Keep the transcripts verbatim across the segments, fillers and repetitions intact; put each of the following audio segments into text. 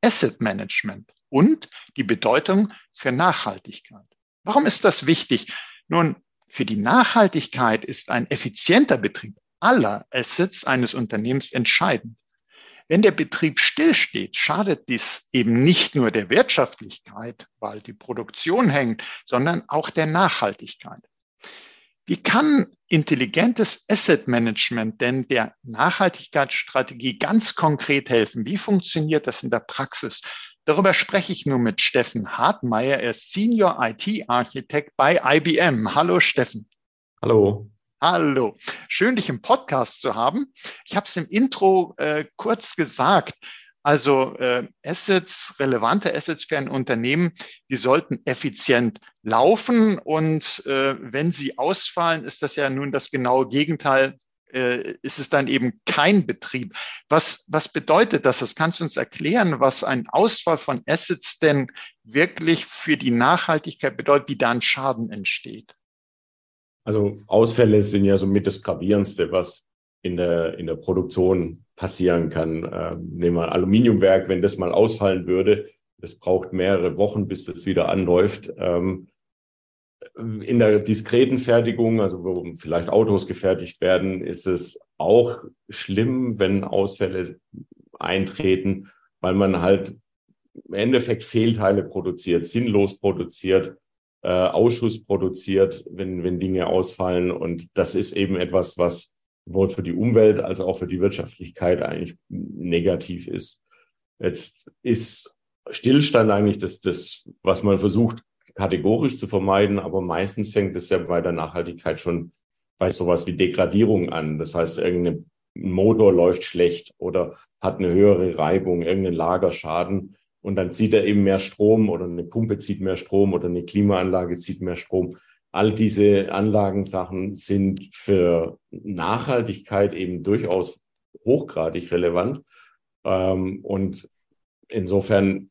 Asset Management und die Bedeutung für Nachhaltigkeit. Warum ist das wichtig? Nun, für die Nachhaltigkeit ist ein effizienter Betrieb aller Assets eines Unternehmens entscheidend. Wenn der Betrieb stillsteht, schadet dies eben nicht nur der Wirtschaftlichkeit, weil die Produktion hängt, sondern auch der Nachhaltigkeit. Wie kann intelligentes Asset Management denn der Nachhaltigkeitsstrategie ganz konkret helfen? Wie funktioniert das in der Praxis? Darüber spreche ich nun mit Steffen Hartmeier. Er ist Senior I T-Architekt bei I B M. Hallo Steffen. Hallo. Hallo. Schön, dich im Podcast zu haben. Ich habe es im Intro äh, kurz gesagt. Also äh, Assets, relevante Assets für ein Unternehmen, die sollten effizient laufen und äh, wenn sie ausfallen, ist das ja nun das genaue Gegenteil, äh, ist es dann eben kein Betrieb. Was, was bedeutet das? Das kannst du uns erklären, was ein Ausfall von Assets denn wirklich für die Nachhaltigkeit bedeutet, wie da ein Schaden entsteht? Also Ausfälle sind ja somit das Gravierendste, was in der, in der Produktion passieren kann. Ähm, nehmen wir ein Aluminiumwerk, wenn das mal ausfallen würde, das braucht mehrere Wochen, bis das wieder anläuft. Ähm, in der diskreten Fertigung, also wo vielleicht Autos gefertigt werden, ist es auch schlimm, wenn Ausfälle eintreten, weil man halt im Endeffekt Fehlteile produziert, sinnlos produziert, äh, Ausschuss produziert, wenn, wenn Dinge ausfallen. Und das ist eben etwas, was sowohl für die Umwelt als auch für die Wirtschaftlichkeit eigentlich negativ ist. Jetzt ist Stillstand eigentlich das, das, was man versucht, kategorisch zu vermeiden, aber meistens fängt es ja bei der Nachhaltigkeit schon bei sowas wie Degradierung an. Das heißt, irgendein Motor läuft schlecht oder hat eine höhere Reibung, irgendeinen Lagerschaden und dann zieht er eben mehr Strom oder eine Pumpe zieht mehr Strom oder eine Klimaanlage zieht mehr Strom. All diese Anlagensachen sind für Nachhaltigkeit eben durchaus hochgradig relevant. Und insofern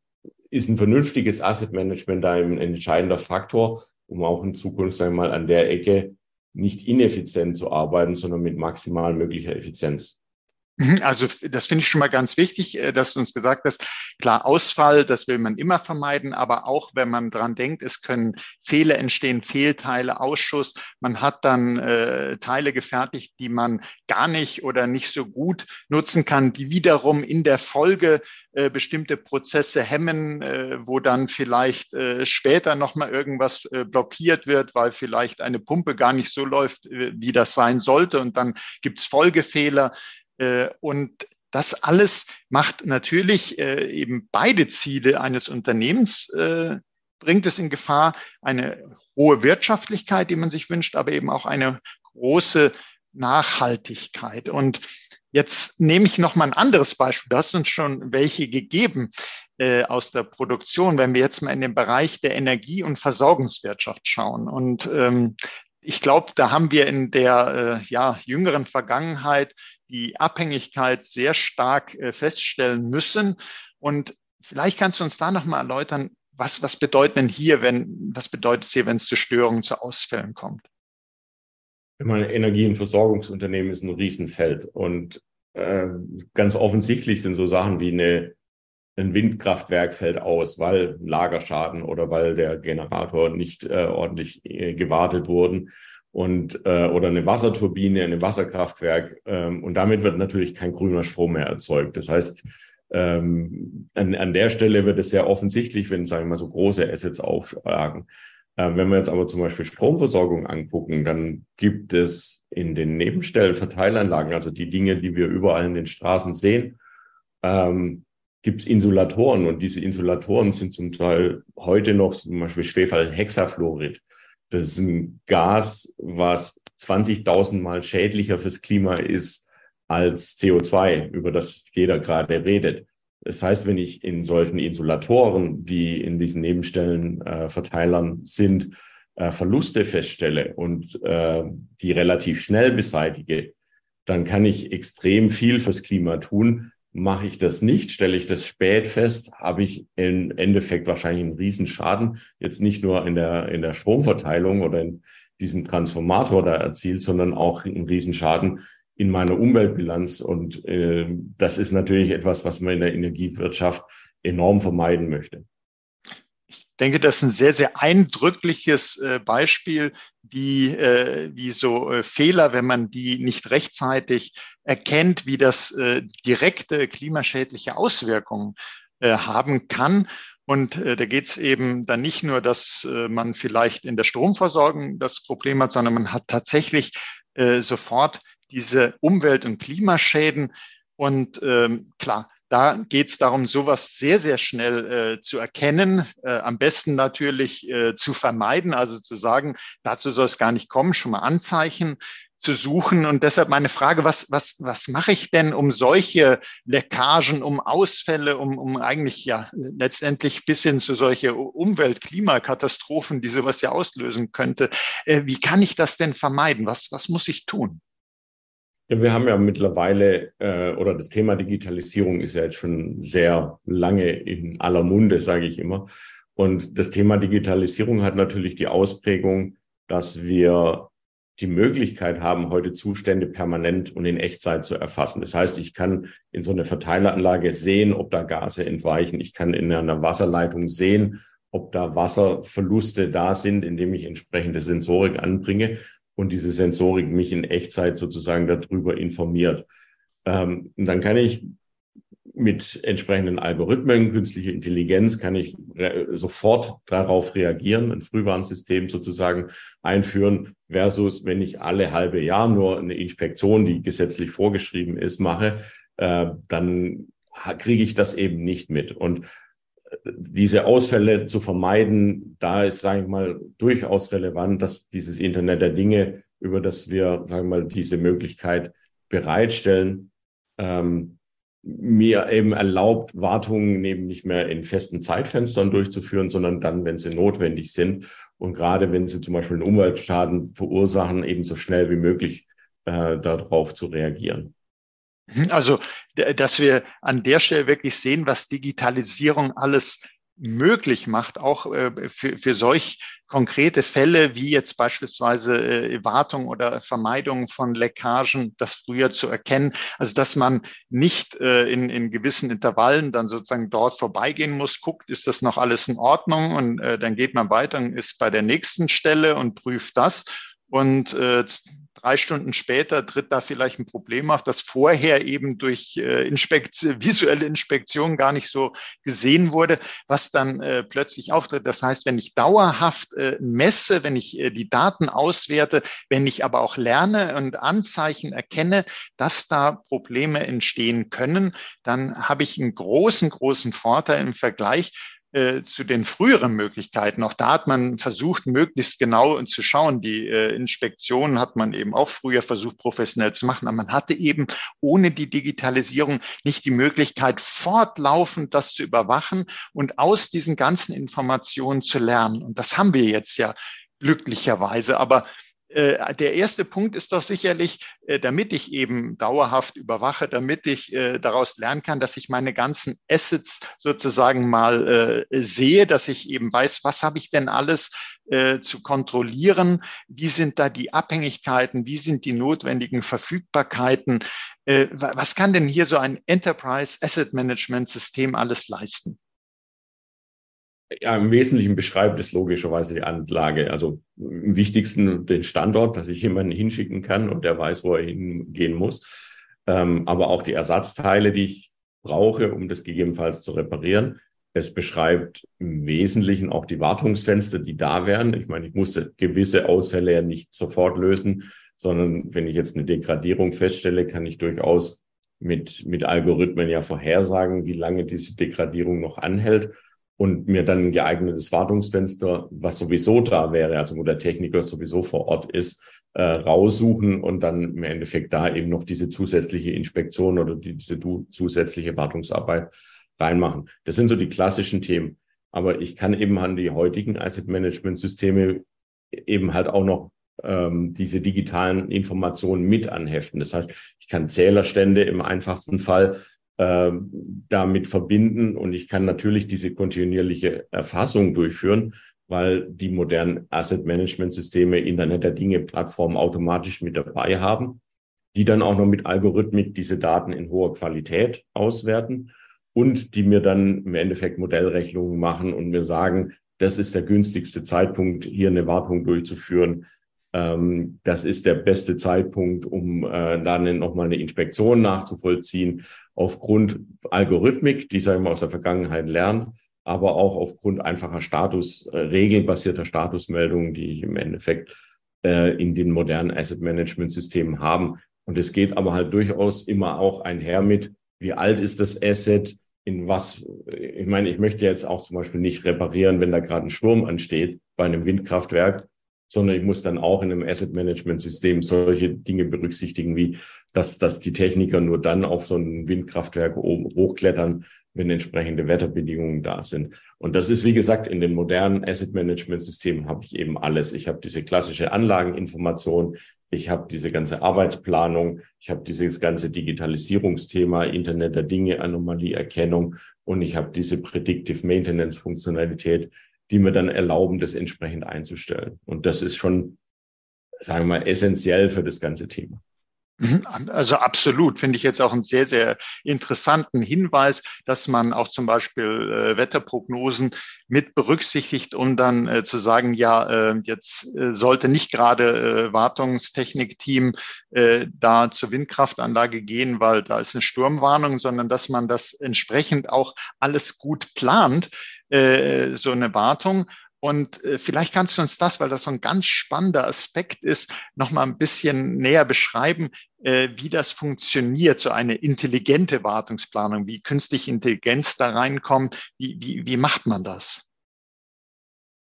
ist ein vernünftiges Asset Management da ein entscheidender Faktor, um auch in Zukunft, sagen wir mal, an der Ecke nicht ineffizient zu arbeiten, sondern mit maximal möglicher Effizienz. Also das finde ich schon mal ganz wichtig, dass du uns gesagt hast, klar, Ausfall, das will man immer vermeiden, aber auch wenn man dran denkt, es können Fehler entstehen, Fehlteile, Ausschuss. Man hat dann äh, Teile gefertigt, die man gar nicht oder nicht so gut nutzen kann, die wiederum in der Folge äh, bestimmte Prozesse hemmen, äh, wo dann vielleicht äh, später nochmal irgendwas äh, blockiert wird, weil vielleicht eine Pumpe gar nicht so läuft, äh, wie das sein sollte und dann gibt's Folgefehler. Und das alles macht natürlich eben beide Ziele eines Unternehmens, bringt es in Gefahr, eine hohe Wirtschaftlichkeit, die man sich wünscht, aber eben auch eine große Nachhaltigkeit. Und jetzt nehme ich noch mal ein anderes Beispiel. Du hast uns schon welche gegeben äh, aus der Produktion, wenn wir jetzt mal in den Bereich der Energie- und Versorgungswirtschaft schauen. Und ähm, ich glaube, da haben wir in der äh, ja, jüngeren Vergangenheit die Abhängigkeit sehr stark äh, feststellen müssen. Und vielleicht kannst du uns da nochmal erläutern, was, was bedeutet denn hier, wenn, was bedeutet es hier, wenn es zu Störungen, zu Ausfällen kommt? Ich meine, Energie- und Versorgungsunternehmen ist ein Riesenfeld. Und äh, ganz offensichtlich sind so Sachen wie eine, ein Windkraftwerk fällt aus, weil Lagerschaden oder weil der Generator nicht äh, ordentlich äh, gewartet wurden. Und, äh, oder eine Wasserturbine, ein Wasserkraftwerk. Ähm, und damit wird natürlich kein grüner Strom mehr erzeugt. Das heißt, ähm, an, an der Stelle wird es sehr offensichtlich, wenn, sagen wir mal, so große Assets aufschlagen. Äh, wenn wir jetzt aber zum Beispiel Stromversorgung angucken, dann gibt es in den Nebenstellen Verteilanlagen, also die Dinge, die wir überall in den Straßen sehen, ähm, gibt es Insulatoren. Und diese Insulatoren sind zum Teil heute noch zum Beispiel Schwefelhexafluorid. Das ist ein Gas, was zwanzigtausend Mal schädlicher fürs Klima ist als C O zwei, über das jeder gerade redet. Das heißt, wenn ich in solchen Isolatoren, die in diesen Nebenstellenverteilern äh, sind, äh, Verluste feststelle und äh, die relativ schnell beseitige, dann kann ich extrem viel fürs Klima tun. Mache ich das nicht, stelle ich das spät fest, habe ich im Endeffekt wahrscheinlich einen Riesenschaden, jetzt nicht nur in der in der Stromverteilung oder in diesem Transformator da erzielt, sondern auch einen Riesenschaden in meiner Umweltbilanz. Und äh, das ist natürlich etwas, was man in der Energiewirtschaft enorm vermeiden möchte. Ich denke, das ist ein sehr, sehr eindrückliches äh, Beispiel, wie, äh, wie so äh, Fehler, wenn man die nicht rechtzeitig erkennt, wie das äh, direkte klimaschädliche Auswirkungen äh, haben kann. Und äh, da geht es eben dann nicht nur, dass äh, man vielleicht in der Stromversorgung das Problem hat, sondern man hat tatsächlich äh, sofort diese Umwelt- und Klimaschäden. Und ähm, klar, da geht es darum, sowas sehr, sehr schnell äh, zu erkennen, äh, am besten natürlich äh, zu vermeiden, also zu sagen, dazu soll es gar nicht kommen, schon mal Anzeichen zu suchen. Und deshalb meine Frage, was was was mache ich denn, um solche Leckagen, um Ausfälle, um um eigentlich ja letztendlich bis hin zu solche Umwelt-Klimakatastrophen, die sowas ja auslösen könnte, äh, wie kann ich das denn vermeiden? Was was muss ich tun? Ja, wir haben ja mittlerweile, äh, oder das Thema Digitalisierung ist ja jetzt schon sehr lange in aller Munde, sage ich immer. Und das Thema Digitalisierung hat natürlich die Ausprägung, dass wir die Möglichkeit haben, heute Zustände permanent und in Echtzeit zu erfassen. Das heißt, ich kann in so einer Verteileranlage sehen, ob da Gase entweichen. Ich kann in einer Wasserleitung sehen, ob da Wasserverluste da sind, indem ich entsprechende Sensorik anbringe und diese Sensorik mich in Echtzeit sozusagen darüber informiert. Ähm, und dann kann ich mit entsprechenden Algorithmen, künstlicher Intelligenz, kann ich re- sofort darauf reagieren, ein Frühwarnsystem sozusagen einführen, versus wenn ich alle halbe Jahr nur eine Inspektion, die gesetzlich vorgeschrieben ist, mache, äh, dann ha- kriege ich das eben nicht mit. Und diese Ausfälle zu vermeiden, da ist, sage ich mal, durchaus relevant, dass dieses Internet der Dinge, über das wir, sagen wir mal, diese Möglichkeit bereitstellen, ähm, mir eben erlaubt, Wartungen eben nicht mehr in festen Zeitfenstern durchzuführen, sondern dann, wenn sie notwendig sind und gerade wenn sie zum Beispiel einen Umweltschaden verursachen, eben so schnell wie möglich äh, darauf zu reagieren. Also, dass wir an der Stelle wirklich sehen, was Digitalisierung alles möglich macht, auch für, für solch konkrete Fälle wie jetzt beispielsweise Wartung oder Vermeidung von Leckagen, das früher zu erkennen. Also, dass man nicht in, in gewissen Intervallen dann sozusagen dort vorbeigehen muss, guckt, ist das noch alles in Ordnung? Und dann geht man weiter und ist bei der nächsten Stelle und prüft das. Und äh, drei Stunden später tritt da vielleicht ein Problem auf, das vorher eben durch äh, Inspekt- visuelle Inspektion gar nicht so gesehen wurde, was dann äh, plötzlich auftritt. Das heißt, wenn ich dauerhaft äh, messe, wenn ich äh, die Daten auswerte, wenn ich aber auch lerne und Anzeichen erkenne, dass da Probleme entstehen können, dann habe ich einen großen, großen Vorteil im Vergleich zu den früheren Möglichkeiten. Auch da hat man versucht, möglichst genau zu schauen. Die äh, Inspektionen hat man eben auch früher versucht, professionell zu machen. Aber man hatte eben ohne die Digitalisierung nicht die Möglichkeit, fortlaufend das zu überwachen und aus diesen ganzen Informationen zu lernen. Und das haben wir jetzt ja glücklicherweise. Aber äh, der erste Punkt ist doch sicherlich, äh, damit ich eben dauerhaft überwache, damit ich äh, daraus lernen kann, dass ich meine ganzen Assets sozusagen mal äh, sehe, dass ich eben weiß, was habe ich denn alles äh, zu kontrollieren, wie sind da die Abhängigkeiten, wie sind die notwendigen Verfügbarkeiten, äh, was kann denn hier so ein Enterprise Asset Management System alles leisten? Ja, im Wesentlichen beschreibt es logischerweise die Anlage. Also im wichtigsten den Standort, dass ich jemanden hinschicken kann und der weiß, wo er hingehen muss. Ähm, aber auch die Ersatzteile, die ich brauche, um das gegebenenfalls zu reparieren. Es beschreibt im Wesentlichen auch die Wartungsfenster, die da wären. Ich meine, ich musste gewisse Ausfälle ja nicht sofort lösen, sondern wenn ich jetzt eine Degradierung feststelle, kann ich durchaus mit, mit Algorithmen ja vorhersagen, wie lange diese Degradierung noch anhält. Und mir dann ein geeignetes Wartungsfenster, was sowieso da wäre, also wo der Techniker sowieso vor Ort ist, äh, raussuchen und dann im Endeffekt da eben noch diese zusätzliche Inspektion oder diese du- zusätzliche Wartungsarbeit reinmachen. Das sind so die klassischen Themen. Aber ich kann eben an die heutigen Asset-Management-Systeme eben halt auch noch ähm, diese digitalen Informationen mit anheften. Das heißt, ich kann Zählerstände im einfachsten Fall äh, damit verbinden und ich kann natürlich diese kontinuierliche Erfassung durchführen, weil die modernen Asset-Management-Systeme, Internet der Dinge, Plattformen automatisch mit dabei haben, die dann auch noch mit Algorithmik diese Daten in hoher Qualität auswerten und die mir dann im Endeffekt Modellrechnungen machen und mir sagen, das ist der günstigste Zeitpunkt, hier eine Wartung durchzuführen. Ähm, das ist der beste Zeitpunkt, um äh, dann nochmal eine Inspektion nachzuvollziehen, aufgrund Algorithmik, die, sagen wir mal, aus der Vergangenheit lernen, aber auch aufgrund einfacher Status, äh, regelbasierter Statusmeldungen, die ich im Endeffekt äh, in den modernen Asset-Management-Systemen haben. Und es geht aber halt durchaus immer auch einher mit, wie alt ist das Asset, in was, ich meine, ich möchte jetzt auch zum Beispiel nicht reparieren, wenn da gerade ein Sturm ansteht bei einem Windkraftwerk, sondern ich muss dann auch in einem Asset-Management-System solche Dinge berücksichtigen, wie dass, dass die Techniker nur dann auf so ein Windkraftwerk oben hochklettern, wenn entsprechende Wetterbedingungen da sind. Und das ist, wie gesagt, in den modernen Asset-Management-Systemen habe ich eben alles. Ich habe diese klassische Anlageninformation, ich habe diese ganze Arbeitsplanung, ich habe dieses ganze Digitalisierungsthema, Internet der Dinge, Anomalieerkennung und ich habe diese Predictive Maintenance-Funktionalität, die mir dann erlauben, das entsprechend einzustellen. Und das ist schon, sagen wir mal, essentiell für das ganze Thema. Also absolut, finde ich jetzt auch einen sehr, sehr interessanten Hinweis, dass man auch zum Beispiel äh, Wetterprognosen mit berücksichtigt, um dann äh, zu sagen, ja, äh, jetzt äh, sollte nicht gerade äh, Wartungstechnikteam äh, da zur Windkraftanlage gehen, weil da ist eine Sturmwarnung, sondern dass man das entsprechend auch alles gut plant, äh, so eine Wartung. Und vielleicht kannst du uns das, weil das so ein ganz spannender Aspekt ist, nochmal ein bisschen näher beschreiben, wie das funktioniert, so eine intelligente Wartungsplanung, wie künstliche Intelligenz da reinkommt. Wie, wie, wie macht man das?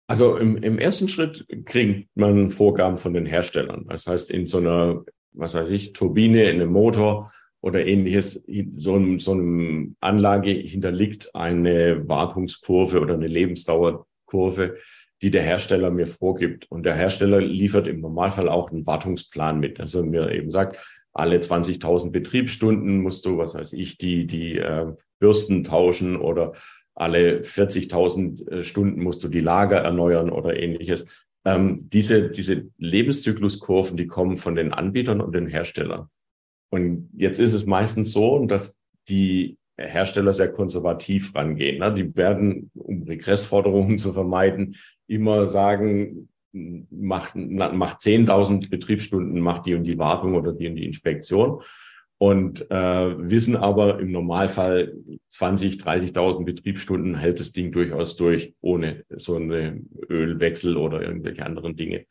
Also im, im ersten Schritt kriegt man Vorgaben von den Herstellern. Das heißt, in so einer, was weiß ich, Turbine, in einem Motor oder ähnliches, so einem, so einem Anlage hinterliegt eine Wartungskurve oder eine Lebensdauer Kurve, die der Hersteller mir vorgibt. Und der Hersteller liefert im Normalfall auch einen Wartungsplan mit. Also mir eben sagt, alle zwanzigtausend Betriebsstunden musst du, was weiß ich, die die äh, Bürsten tauschen oder alle vierzigtausend äh, Stunden musst du die Lager erneuern oder ähnliches. Ähm, diese diese Lebenszykluskurven, die kommen von den Anbietern und den Herstellern. Und jetzt ist es meistens so, dass die Hersteller sehr konservativ rangehen. Ne? Die werden, um Regressforderungen zu vermeiden, immer sagen, macht, macht zehntausend Betriebsstunden, macht die und die Wartung oder die und die Inspektion und äh, wissen aber im Normalfall zwanzigtausend, dreißigtausend Betriebsstunden hält das Ding durchaus durch, ohne so eine Ölwechsel oder irgendwelche anderen Dinge.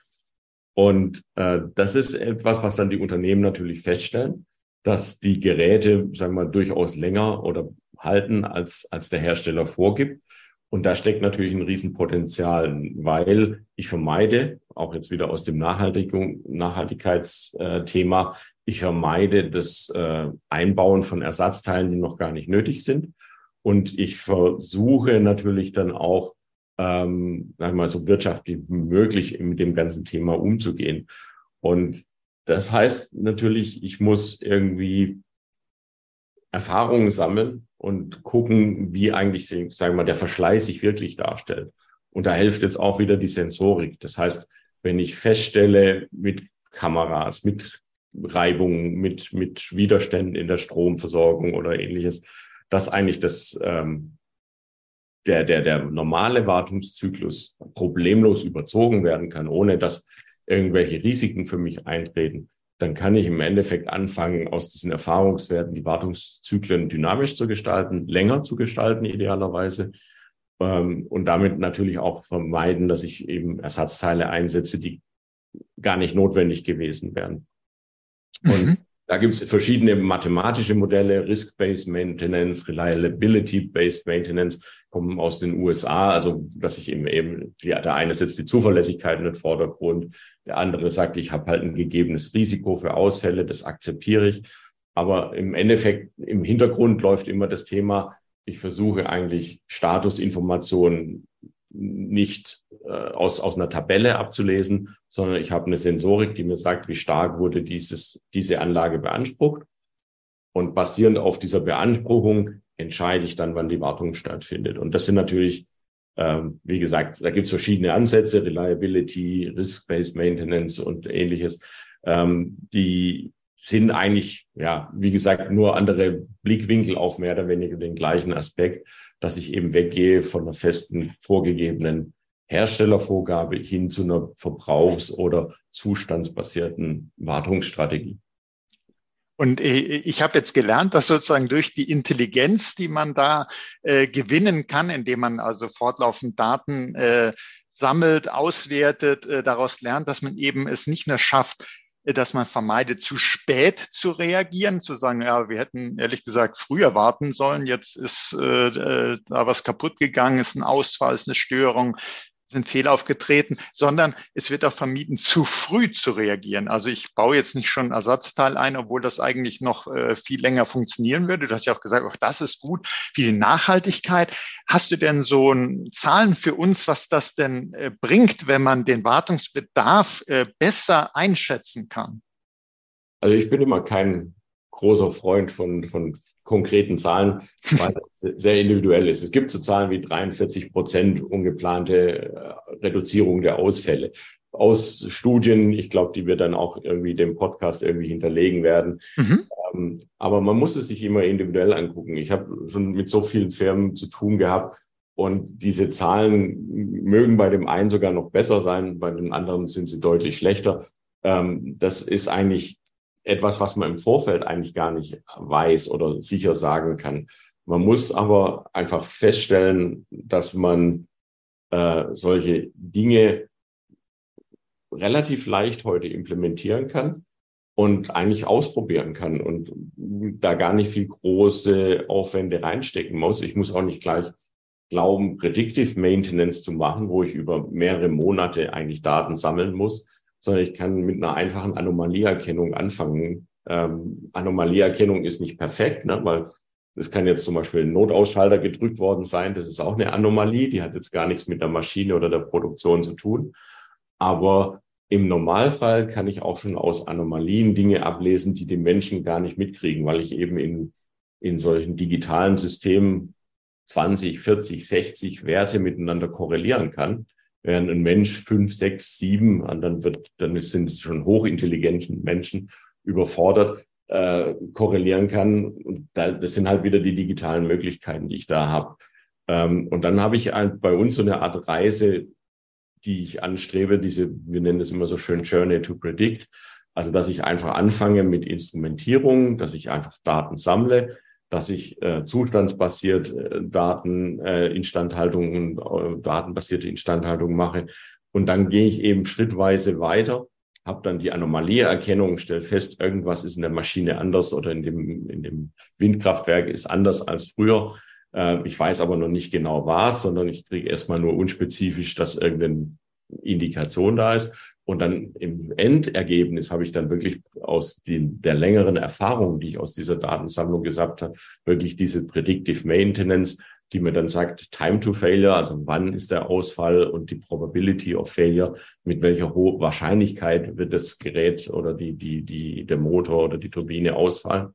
Und äh, das ist etwas, was dann die Unternehmen natürlich feststellen, dass die Geräte, sagen wir mal, durchaus länger oder halten, als als der Hersteller vorgibt. Und da steckt natürlich ein Riesenpotenzial, weil ich vermeide, auch jetzt wieder aus dem Nachhaltig- Nachhaltigkeitsthema, ich vermeide das Einbauen von Ersatzteilen, die noch gar nicht nötig sind. Und ich versuche natürlich dann auch, ähm, sagen wir mal, so wirtschaftlich wie möglich mit dem ganzen Thema umzugehen. Und das heißt natürlich, ich muss irgendwie Erfahrungen sammeln und gucken, wie eigentlich, sagen wir mal, der Verschleiß sich wirklich darstellt. Und da hilft jetzt auch wieder die Sensorik. Das heißt, wenn ich feststelle mit Kameras, mit Reibungen, mit mit Widerständen in der Stromversorgung oder ähnliches, dass eigentlich das ähm, der der der normale Wartungszyklus problemlos überzogen werden kann, ohne dass irgendwelche Risiken für mich eintreten, dann kann ich im Endeffekt anfangen, aus diesen Erfahrungswerten die Wartungszyklen dynamisch zu gestalten, länger zu gestalten idealerweise und damit natürlich auch vermeiden, dass ich eben Ersatzteile einsetze, die gar nicht notwendig gewesen wären. Mhm. Und da gibt es verschiedene mathematische Modelle, Risk-Based Maintenance, Reliability-Based Maintenance, kommen aus den U S A, also dass ich eben eben, ja, der eine setzt die Zuverlässigkeit in den Vordergrund, der andere sagt, ich habe halt ein gegebenes Risiko für Ausfälle, das akzeptiere ich. Aber im Endeffekt, im Hintergrund läuft immer das Thema, ich versuche eigentlich Statusinformationen nicht äh, aus, aus einer Tabelle abzulesen, sondern ich habe eine Sensorik, die mir sagt, wie stark wurde dieses, diese Anlage beansprucht. Und basierend auf dieser Beanspruchung entscheide ich dann, wann die Wartung stattfindet. Und das sind natürlich, ähm, wie gesagt, da gibt es verschiedene Ansätze, Reliability, Risk-Based Maintenance und ähnliches. Ähm, die sind eigentlich, ja, wie gesagt, nur andere Blickwinkel auf mehr oder weniger den gleichen Aspekt, dass ich eben weggehe von einer festen, vorgegebenen Herstellervorgabe hin zu einer verbrauchs- oder zustandsbasierten Wartungsstrategie. Und ich habe jetzt gelernt, dass sozusagen durch die Intelligenz, die man da äh, gewinnen kann, indem man also fortlaufend Daten äh, sammelt, auswertet, äh, daraus lernt, dass man eben es nicht nur schafft, äh, dass man vermeidet, zu spät zu reagieren, zu sagen, ja, wir hätten ehrlich gesagt früher warten sollen, jetzt ist äh, äh, da was kaputt gegangen, ist ein Ausfall, ist eine Störung, sind Fehler aufgetreten, sondern es wird auch vermieden, zu früh zu reagieren. Also ich baue jetzt nicht schon ein Ersatzteil ein, obwohl das eigentlich noch äh, viel länger funktionieren würde. Du hast ja auch gesagt, auch das ist gut für die Nachhaltigkeit. Hast du denn so ein Zahlen für uns, was das denn äh, bringt, wenn man den Wartungsbedarf äh, besser einschätzen kann? Also ich bin immer kein großer Freund von, von konkreten Zahlen, weil es sehr individuell ist. Es gibt so Zahlen wie dreiundvierzig Prozent ungeplante Reduzierung der Ausfälle. Aus Studien, ich glaube, die wir dann auch irgendwie dem Podcast irgendwie hinterlegen werden. Mhm. Ähm, aber man muss es sich immer individuell angucken. Ich habe schon mit so vielen Firmen zu tun gehabt und diese Zahlen mögen bei dem einen sogar noch besser sein, bei dem anderen sind sie deutlich schlechter. Ähm, das ist eigentlich etwas, was man im Vorfeld eigentlich gar nicht weiß oder sicher sagen kann. Man muss aber einfach feststellen, dass man äh, solche Dinge relativ leicht heute implementieren kann und eigentlich ausprobieren kann und da gar nicht viel große Aufwände reinstecken muss. Ich muss auch nicht gleich glauben, Predictive Maintenance zu machen, wo ich über mehrere Monate eigentlich Daten sammeln muss, sondern ich kann mit einer einfachen Anomalieerkennung anfangen. Ähm, Anomalieerkennung ist nicht perfekt, ne? Weil es kann jetzt zum Beispiel ein Notausschalter gedrückt worden sein. Das ist auch eine Anomalie, die hat jetzt gar nichts mit der Maschine oder der Produktion zu tun. Aber im Normalfall kann ich auch schon aus Anomalien Dinge ablesen, die die Menschen gar nicht mitkriegen, weil ich eben in, in solchen digitalen Systemen zwanzig, vierzig, sechzig Werte miteinander korrelieren kann. Während ein Mensch fünf, sechs, sieben, und dann wird, dann sind es schon hochintelligente Menschen überfordert, äh, korrelieren kann. Und da, das sind halt wieder die digitalen Möglichkeiten, die ich da habe. Ähm, und dann habe ich halt bei uns so eine Art Reise, die ich anstrebe, diese, wir nennen das immer so schön Journey to Predict. Also, dass ich einfach anfange mit Instrumentierung, dass ich einfach Daten sammle, dass ich äh, zustandsbasiert äh, Daten, äh, Instandhaltungen, äh, datenbasierte Instandhaltung mache. Und dann gehe ich eben schrittweise weiter, habe dann die Anomalieerkennung, stelle fest, irgendwas ist in der Maschine anders oder in dem, in dem Windkraftwerk ist anders als früher. Äh, ich weiß aber noch nicht genau was, sondern ich kriege erstmal nur unspezifisch, dass irgendeine Indikation da ist. Und dann im Endergebnis habe ich dann wirklich aus den, der längeren Erfahrung, die ich aus dieser Datensammlung gesagt habe, wirklich diese Predictive Maintenance, die mir dann sagt, Time to Failure, also wann ist der Ausfall und die Probability of Failure, mit welcher hohen Wahrscheinlichkeit wird das Gerät oder die, die, die, der Motor oder die Turbine ausfallen,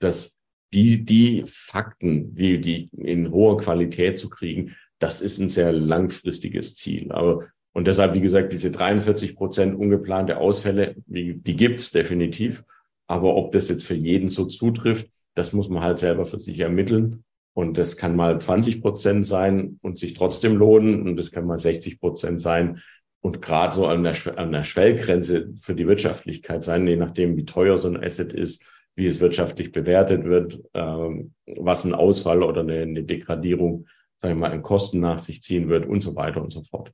dass die, die Fakten, die, die in hoher Qualität zu kriegen, das ist ein sehr langfristiges Ziel. Aber Und deshalb, wie gesagt, diese dreiundvierzig Prozent ungeplante Ausfälle, die gibt's definitiv. Aber ob das jetzt für jeden so zutrifft, das muss man halt selber für sich ermitteln. Und das kann mal zwanzig Prozent sein und sich trotzdem lohnen. Und das kann mal sechzig Prozent sein und gerade so an der, an der Schwellgrenze für die Wirtschaftlichkeit sein, je nachdem, wie teuer so ein Asset ist, wie es wirtschaftlich bewertet wird, ähm, was ein Ausfall oder eine, eine Degradierung, sage ich mal, an Kosten nach sich ziehen wird und so weiter und so fort.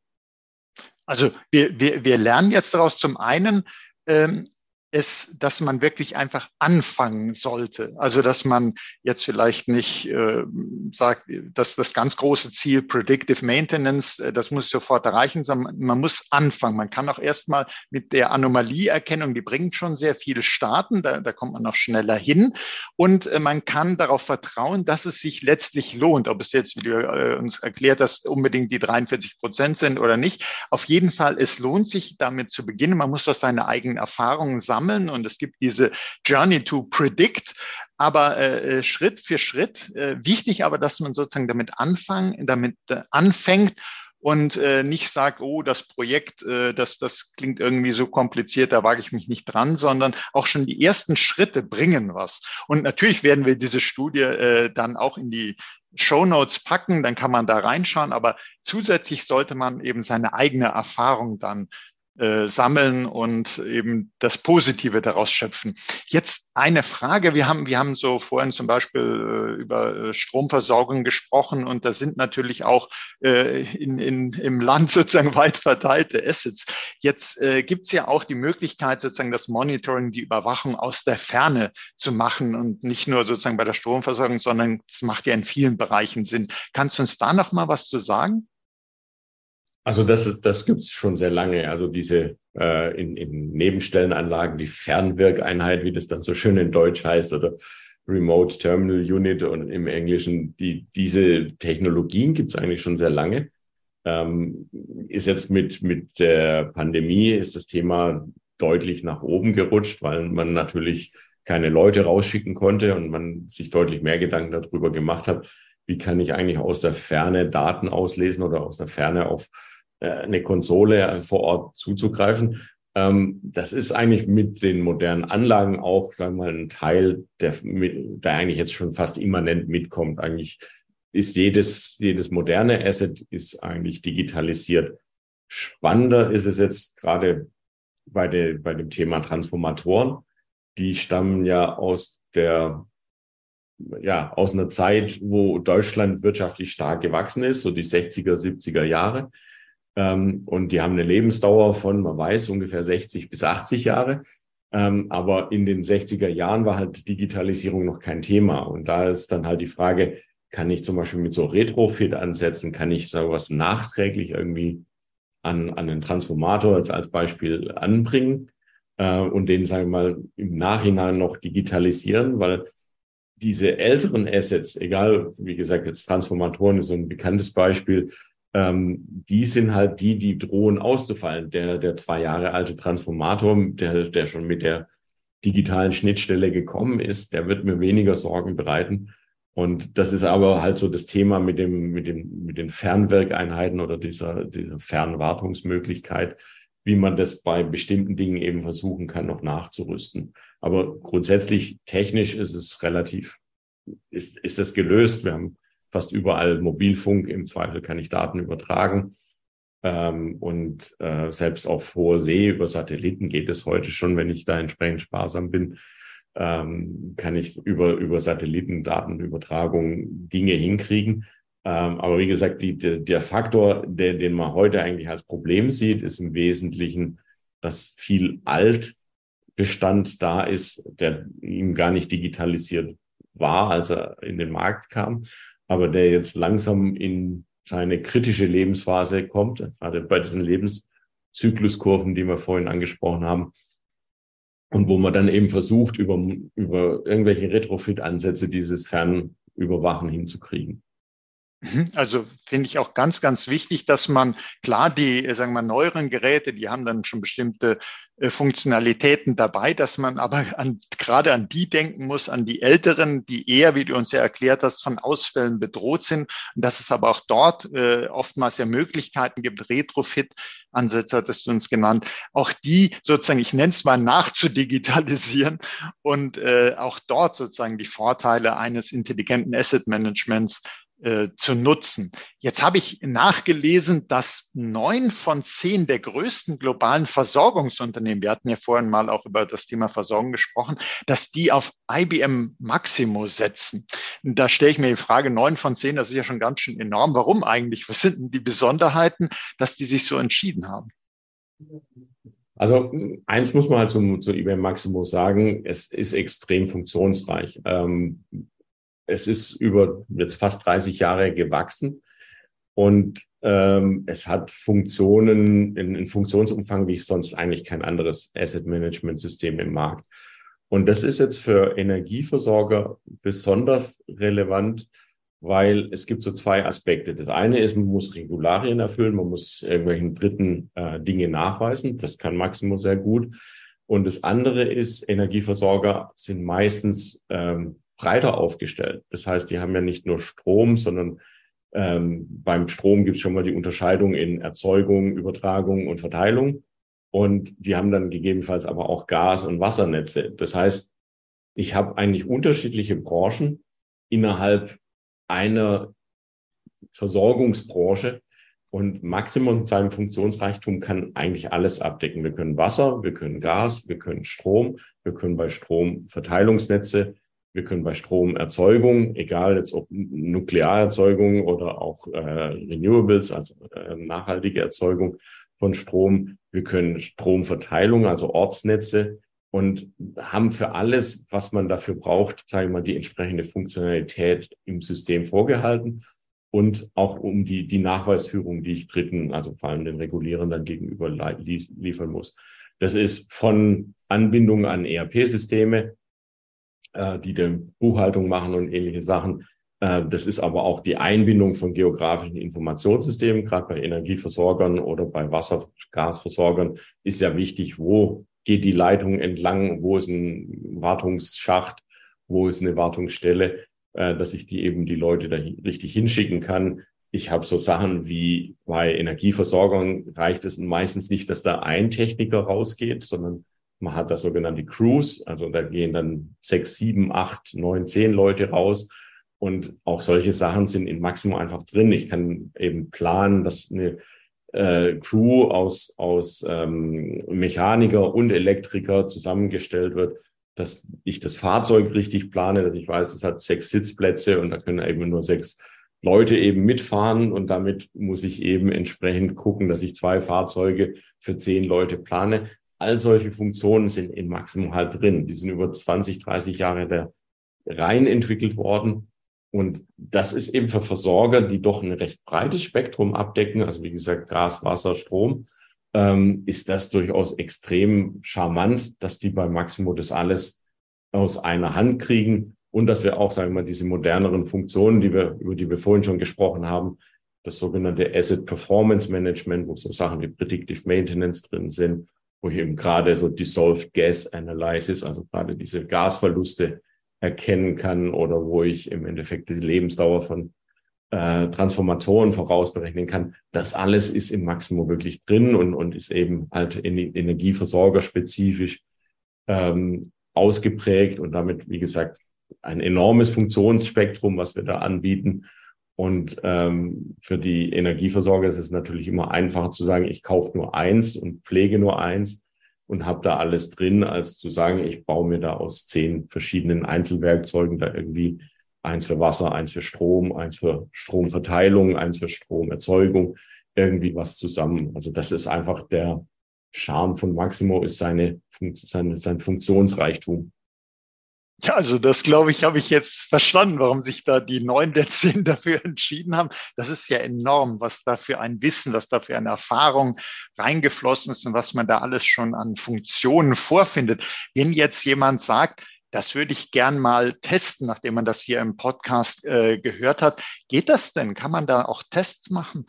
Also wir, wir, wir lernen jetzt daraus zum einen, ähm, ist, dass man wirklich einfach anfangen sollte. Also, dass man jetzt vielleicht nicht äh, sagt, dass das ganz große Ziel Predictive Maintenance, das muss sofort erreichen, sondern man muss anfangen. Man kann auch erstmal mit der Anomalieerkennung, die bringt schon sehr viele starten, da, da kommt man noch schneller hin. Und äh, man kann darauf vertrauen, dass es sich letztlich lohnt, ob es jetzt, wie du äh, uns erklärt hast, unbedingt die dreiundvierzig Prozent sind oder nicht. Auf jeden Fall, es lohnt sich, damit zu beginnen. Man muss doch seine eigenen Erfahrungen sammeln. Und es gibt diese Journey to Predict, aber äh, Schritt für Schritt. Äh, wichtig aber, dass man sozusagen damit anfangen, damit äh, anfängt und äh, nicht sagt, oh, das Projekt, äh, das, das klingt irgendwie so kompliziert, da wage ich mich nicht dran, sondern auch schon die ersten Schritte bringen was. Und natürlich werden wir diese Studie äh, dann auch in die Shownotes packen, dann kann man da reinschauen, aber zusätzlich sollte man eben seine eigene Erfahrung dann Äh, sammeln und eben das Positive daraus schöpfen. Jetzt eine Frage. Wir haben, wir haben so vorhin zum Beispiel äh, über Stromversorgung gesprochen und da sind natürlich auch äh, in, in, im Land sozusagen weit verteilte Assets. Jetzt äh, gibt's ja auch die Möglichkeit, sozusagen das Monitoring, die Überwachung aus der Ferne zu machen und nicht nur sozusagen bei der Stromversorgung, sondern es macht ja in vielen Bereichen Sinn. Kannst du uns da noch mal was zu sagen? Also das, das gibt es schon sehr lange. Also diese äh, in, in Nebenstellenanlagen, die Fernwirkeinheit, wie das dann so schön in Deutsch heißt, oder Remote Terminal Unit und im Englischen, die, diese Technologien gibt es eigentlich schon sehr lange. Ähm, ist jetzt mit, mit der Pandemie ist das Thema deutlich nach oben gerutscht, weil man natürlich keine Leute rausschicken konnte und man sich deutlich mehr Gedanken darüber gemacht hat, wie kann ich eigentlich aus der Ferne Daten auslesen oder aus der Ferne auf eine Konsole vor Ort zuzugreifen. Das ist eigentlich mit den modernen Anlagen auch, sagen wir mal, ein Teil, der, der eigentlich jetzt schon fast immanent mitkommt. Eigentlich ist jedes, jedes moderne Asset ist eigentlich digitalisiert. Spannender ist es jetzt gerade bei, der, bei dem Thema Transformatoren. Die stammen ja aus der ja, aus einer Zeit, wo Deutschland wirtschaftlich stark gewachsen ist, so die sechziger, siebziger Jahre. Ähm, und die haben eine Lebensdauer von, man weiß, ungefähr sechzig bis achtzig Jahre. Ähm, aber in den sechziger Jahren war halt Digitalisierung noch kein Thema. Und da ist dann halt die Frage, kann ich zum Beispiel mit so Retrofit ansetzen? Kann ich sowas nachträglich irgendwie an, an den Transformator jetzt als Beispiel anbringen? Äh, und den, sagen wir mal, im Nachhinein noch digitalisieren, weil diese älteren Assets, egal, wie gesagt, jetzt Transformatoren ist so ein bekanntes Beispiel, ähm, die sind halt die, die drohen auszufallen. Der, der zwei Jahre alte Transformator, der, der schon mit der digitalen Schnittstelle gekommen ist, der wird mir weniger Sorgen bereiten. Und das ist aber halt so das Thema mit dem, mit dem, mit den Fernwerkeinheiten oder dieser, dieser Fernwartungsmöglichkeit, wie man das bei bestimmten Dingen eben versuchen kann, noch nachzurüsten. Aber grundsätzlich technisch ist es relativ, ist, ist das gelöst. Wir haben fast überall Mobilfunk. Im Zweifel kann ich Daten übertragen. Ähm, und äh, selbst auf hoher See über Satelliten geht es heute schon, wenn ich da entsprechend sparsam bin, ähm, kann ich über, über Satellitendatenübertragung Dinge hinkriegen. Ähm, aber wie gesagt, die, die, der Faktor, der, den man heute eigentlich als Problem sieht, ist im Wesentlichen, dass viel Altbestand da ist, der ihm gar nicht digitalisiert war, als er in den Markt kam, aber der jetzt langsam in seine kritische Lebensphase kommt, gerade bei diesen Lebenszykluskurven, die wir vorhin angesprochen haben, und wo man dann eben versucht, über, über irgendwelche Retrofit-Ansätze dieses Fernüberwachen hinzukriegen. Also finde ich auch ganz, ganz wichtig, dass man klar die, sagen wir, neueren Geräte, die haben dann schon bestimmte Funktionalitäten dabei, dass man aber an, gerade an die denken muss, an die Älteren, die eher, wie du uns ja erklärt hast, von Ausfällen bedroht sind. Und dass es aber auch dort äh, oftmals ja Möglichkeiten gibt, Retrofit-Ansätze hattest du uns genannt, auch die sozusagen, ich nenne es mal, nachzudigitalisieren und äh, auch dort sozusagen die Vorteile eines intelligenten Asset-Managements Äh, zu nutzen. Jetzt habe ich nachgelesen, dass neun von zehn der größten globalen Versorgungsunternehmen, wir hatten ja vorhin mal auch über das Thema Versorgung gesprochen, dass die auf I B M Maximo setzen. Da stelle ich mir die Frage, neun von zehn, das ist ja schon ganz schön enorm. Warum eigentlich? Was sind denn die Besonderheiten, dass die sich so entschieden haben? Also eins muss man halt zum, zu I B M Maximo sagen, es ist extrem funktionsreich. Ähm, es ist über jetzt fast dreißig Jahre gewachsen und ähm, es hat Funktionen, in Funktionsumfang, wie sonst eigentlich kein anderes Asset-Management-System im Markt. Und das ist jetzt für Energieversorger besonders relevant, weil es gibt so zwei Aspekte. Das eine ist, man muss Regularien erfüllen, man muss irgendwelchen dritten äh, Dinge nachweisen. Das kann Maximo sehr gut. Und das andere ist, Energieversorger sind meistens ähm, breiter aufgestellt. Das heißt, die haben ja nicht nur Strom, sondern ähm, beim Strom gibt es schon mal die Unterscheidung in Erzeugung, Übertragung und Verteilung. Und die haben dann gegebenenfalls aber auch Gas- und Wassernetze. Das heißt, ich habe eigentlich unterschiedliche Branchen innerhalb einer Versorgungsbranche, und Maximo mit seinem Funktionsreichtum kann eigentlich alles abdecken. Wir können Wasser, wir können Gas, wir können Strom, wir können bei Strom Verteilungsnetze, wir können bei Strom Erzeugung, egal jetzt ob Nuklearerzeugung oder auch äh, Renewables, also äh, nachhaltige Erzeugung von Strom. Wir können Stromverteilung, also Ortsnetze, und haben für alles, was man dafür braucht, sage ich mal, die entsprechende Funktionalität im System vorgehalten und auch um die die Nachweisführung, die ich Dritten, also vor allem den Regulierern dann gegenüber lief, liefern muss. Das ist von Anbindung an E R P-Systeme, äh, die die Buchhaltung machen und ähnliche Sachen. Äh, das ist aber auch die Einbindung von geografischen Informationssystemen, gerade bei Energieversorgern oder bei Wasser- und Gasversorgern ist ja wichtig, wo geht die Leitung entlang, wo ist ein Wartungsschacht, wo ist eine Wartungsstelle, äh, dass ich die eben die Leute da richtig hinschicken kann. Ich habe so Sachen wie bei Energieversorgern reicht es meistens nicht, dass da ein Techniker rausgeht, sondern man hat das sogenannte Crews, also da gehen dann sechs, sieben, acht, neun, zehn Leute raus, und auch solche Sachen sind in Maximo einfach drin. Ich kann eben planen, dass eine Äh, Crew aus aus ähm, Mechaniker und Elektriker zusammengestellt wird, dass ich das Fahrzeug richtig plane, dass ich weiß, das hat sechs Sitzplätze und da können eben nur sechs Leute eben mitfahren, und damit muss ich eben entsprechend gucken, dass ich zwei Fahrzeuge für zehn Leute plane. All solche Funktionen sind in Maximo halt drin. Die sind über zwanzig, dreißig Jahre da rein entwickelt worden. Und das ist eben für Versorger, die doch ein recht breites Spektrum abdecken, also wie gesagt Gas, Wasser, Strom, ähm, ist das durchaus extrem charmant, dass die bei Maximo das alles aus einer Hand kriegen und dass wir auch, sagen wir mal, diese moderneren Funktionen, die wir über die wir vorhin schon gesprochen haben, das sogenannte Asset Performance Management, wo so Sachen wie Predictive Maintenance drin sind, wo ich eben gerade so Dissolved Gas Analysis, also gerade diese Gasverluste erkennen kann, oder wo ich im Endeffekt die Lebensdauer von äh, Transformatoren vorausberechnen kann. Das alles ist im Maximo wirklich drin und und ist eben halt energieversorgerspezifisch ähm, ausgeprägt und damit, wie gesagt, ein enormes Funktionsspektrum, was wir da anbieten. Und ähm, für die Energieversorger ist es natürlich immer einfacher zu sagen, ich kaufe nur eins und pflege nur eins und habe da alles drin, als zu sagen, ich baue mir da aus zehn verschiedenen Einzelwerkzeugen da irgendwie eins für Wasser, eins für Strom, eins für Stromverteilung, eins für Stromerzeugung, irgendwie was zusammen. Also das ist einfach der Charme von Maximo, ist seine, seine sein Funktionsreichtum. Ja, also das, glaube ich, habe ich jetzt verstanden, warum sich da die neun der zehn dafür entschieden haben. Das ist ja enorm, was da für ein Wissen, was da für eine Erfahrung reingeflossen ist und was man da alles schon an Funktionen vorfindet. Wenn jetzt jemand sagt, das würde ich gern mal testen, nachdem man das hier im Podcast äh, gehört hat, geht das denn? Kann man da auch Tests machen?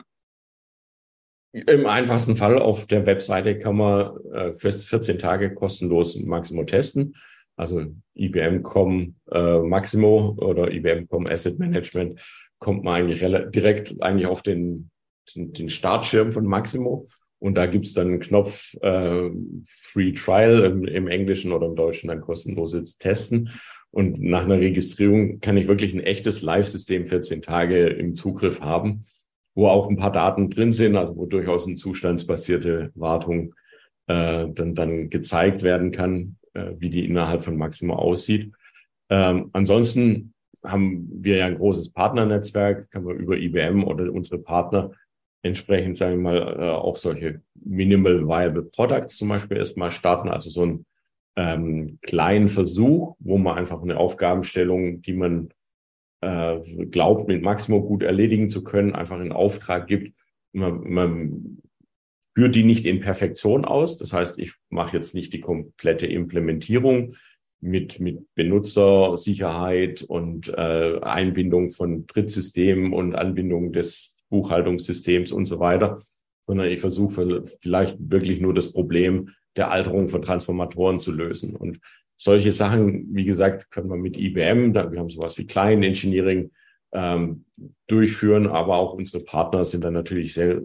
Im einfachsten Fall auf der Webseite kann man äh, für vierzehn Tage kostenlos Maximo testen. Also I B M Punkt com äh, Maximo oder I B M Punkt com Asset Management, kommt man eigentlich rela- direkt eigentlich auf den, den, den Startschirm von Maximo. Und da gibt's dann einen Knopf äh, Free Trial im, im Englischen oder im Deutschen, dann kostenloses Testen. Und nach einer Registrierung kann ich wirklich ein echtes Live-System vierzehn Tage im Zugriff haben, wo auch ein paar Daten drin sind, also wo durchaus eine zustandsbasierte Wartung äh, dann, dann gezeigt werden kann, wie die innerhalb von Maximo aussieht. Ähm, ansonsten haben wir ja ein großes Partnernetzwerk, kann man über I B M oder unsere Partner entsprechend, sagen wir mal, äh, auch solche Minimal Viable Products zum Beispiel erstmal starten, also so einen ähm, kleinen Versuch, wo man einfach eine Aufgabenstellung, die man äh, glaubt, mit Maximo gut erledigen zu können, einfach in Auftrag gibt. Man, man führt die nicht in Perfektion aus, das heißt, ich mache jetzt nicht die komplette Implementierung mit mit Benutzersicherheit und äh, Einbindung von Drittsystemen und Anbindung des Buchhaltungssystems und so weiter, sondern ich versuche vielleicht wirklich nur das Problem der Alterung von Transformatoren zu lösen. Und solche Sachen, wie gesagt, können wir mit I B M, da, wir haben sowas wie Client Engineering, ähm, durchführen, aber auch unsere Partner sind dann natürlich sehr,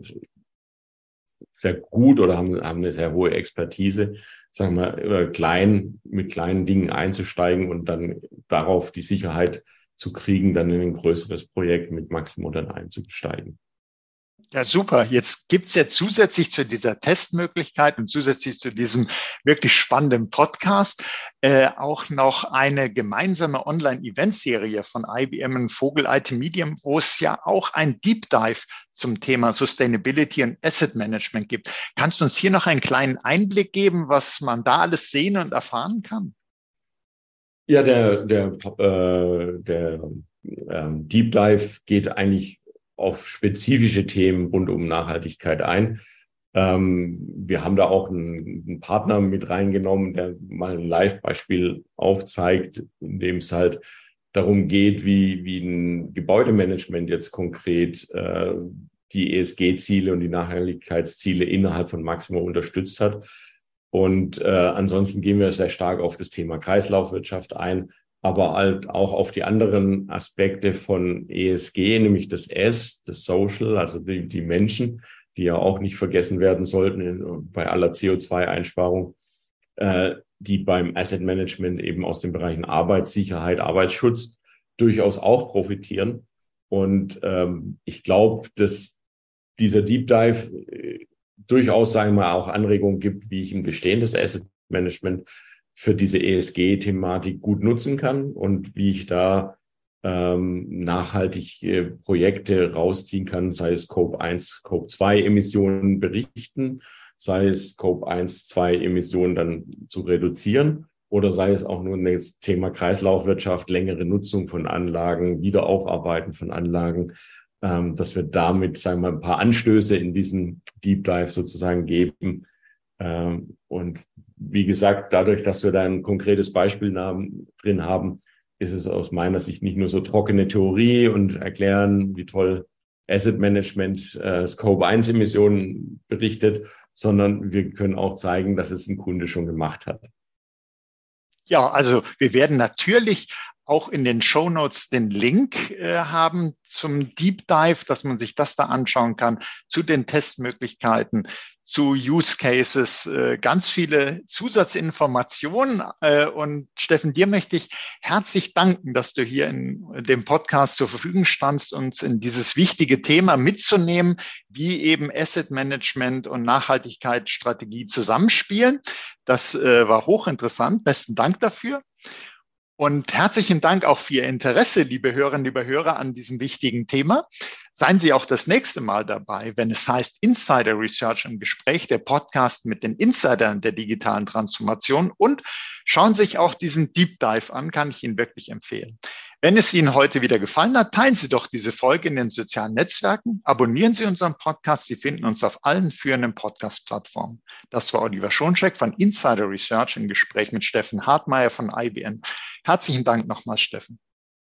sehr gut oder haben, haben eine sehr hohe Expertise, sagen wir, klein, mit kleinen Dingen einzusteigen und dann darauf die Sicherheit zu kriegen, dann in ein größeres Projekt mit Maximo dann einzusteigen. Ja, super. Jetzt gibt's ja zusätzlich zu dieser Testmöglichkeit und zusätzlich zu diesem wirklich spannenden Podcast äh, auch noch eine gemeinsame Online-Event-Serie von I B M und Vogel I T Medium, wo es ja auch ein Deep Dive zum Thema Sustainability und Asset Management gibt. Kannst du uns hier noch einen kleinen Einblick geben, was man da alles sehen und erfahren kann? Ja, der, der, äh, der ähm, Deep Dive geht eigentlich auf spezifische Themen rund um Nachhaltigkeit ein. Ähm, wir haben da auch einen, einen Partner mit reingenommen, der mal ein Live-Beispiel aufzeigt, in dem es halt darum geht, wie, wie ein Gebäudemanagement jetzt konkret äh, die E S G-Ziele und die Nachhaltigkeitsziele innerhalb von Maximo unterstützt hat. Und äh, ansonsten gehen wir sehr stark auf das Thema Kreislaufwirtschaft ein, aber halt auch auf die anderen Aspekte von E S G, nämlich das S, das Social, also die, die Menschen, die ja auch nicht vergessen werden sollten in, bei aller C O zwei Einsparung, äh, die beim Asset Management eben aus den Bereichen Arbeitssicherheit, Arbeitsschutz durchaus auch profitieren. Und ähm, ich glaube, dass dieser Deep Dive äh, durchaus, sagen wir mal, auch Anregungen gibt, wie ich ein bestehendes Asset Management für diese E S G-Thematik gut nutzen kann und wie ich da ähm, nachhaltig äh, Projekte rausziehen kann, sei es Scope eins, Scope zwei Emissionen berichten, sei es Scope eins, zwei Emissionen dann zu reduzieren oder sei es auch nur das Thema Kreislaufwirtschaft, längere Nutzung von Anlagen, Wiederaufarbeiten von Anlagen, ähm, dass wir damit, sagen wir mal, ein paar Anstöße in diesem Deep Dive sozusagen geben. Ähm, und wie gesagt, dadurch, dass wir da ein konkretes Beispiel drin haben, ist es aus meiner Sicht nicht nur so trockene Theorie und erklären, wie toll Asset Management äh, Scope eins Emissionen berichtet, sondern wir können auch zeigen, dass es ein Kunde schon gemacht hat. Ja, also wir werden natürlich auch in den Shownotes den Link äh, haben zum Deep Dive, dass man sich das da anschauen kann, zu den Testmöglichkeiten, zu Use Cases, äh, ganz viele Zusatzinformationen. Äh, und Steffen, dir möchte ich herzlich danken, dass du hier in dem Podcast zur Verfügung standst, uns in dieses wichtige Thema mitzunehmen, wie eben Asset Management und Nachhaltigkeitsstrategie zusammenspielen. Das äh, war hochinteressant. Besten Dank dafür. Und herzlichen Dank auch für Ihr Interesse, liebe Hörerinnen, liebe Hörer, an diesem wichtigen Thema. Seien Sie auch das nächste Mal dabei, wenn es heißt Insider Research im Gespräch, der Podcast mit den Insidern der digitalen Transformation. Und schauen Sie sich auch diesen Deep Dive an, kann ich Ihnen wirklich empfehlen. Wenn es Ihnen heute wieder gefallen hat, teilen Sie doch diese Folge in den sozialen Netzwerken. Abonnieren Sie unseren Podcast. Sie finden uns auf allen führenden Podcast-Plattformen. Das war Oliver Schonschek von Insider Research im Gespräch mit Steffen Hartmeier von I B M. Herzlichen Dank nochmals, Steffen.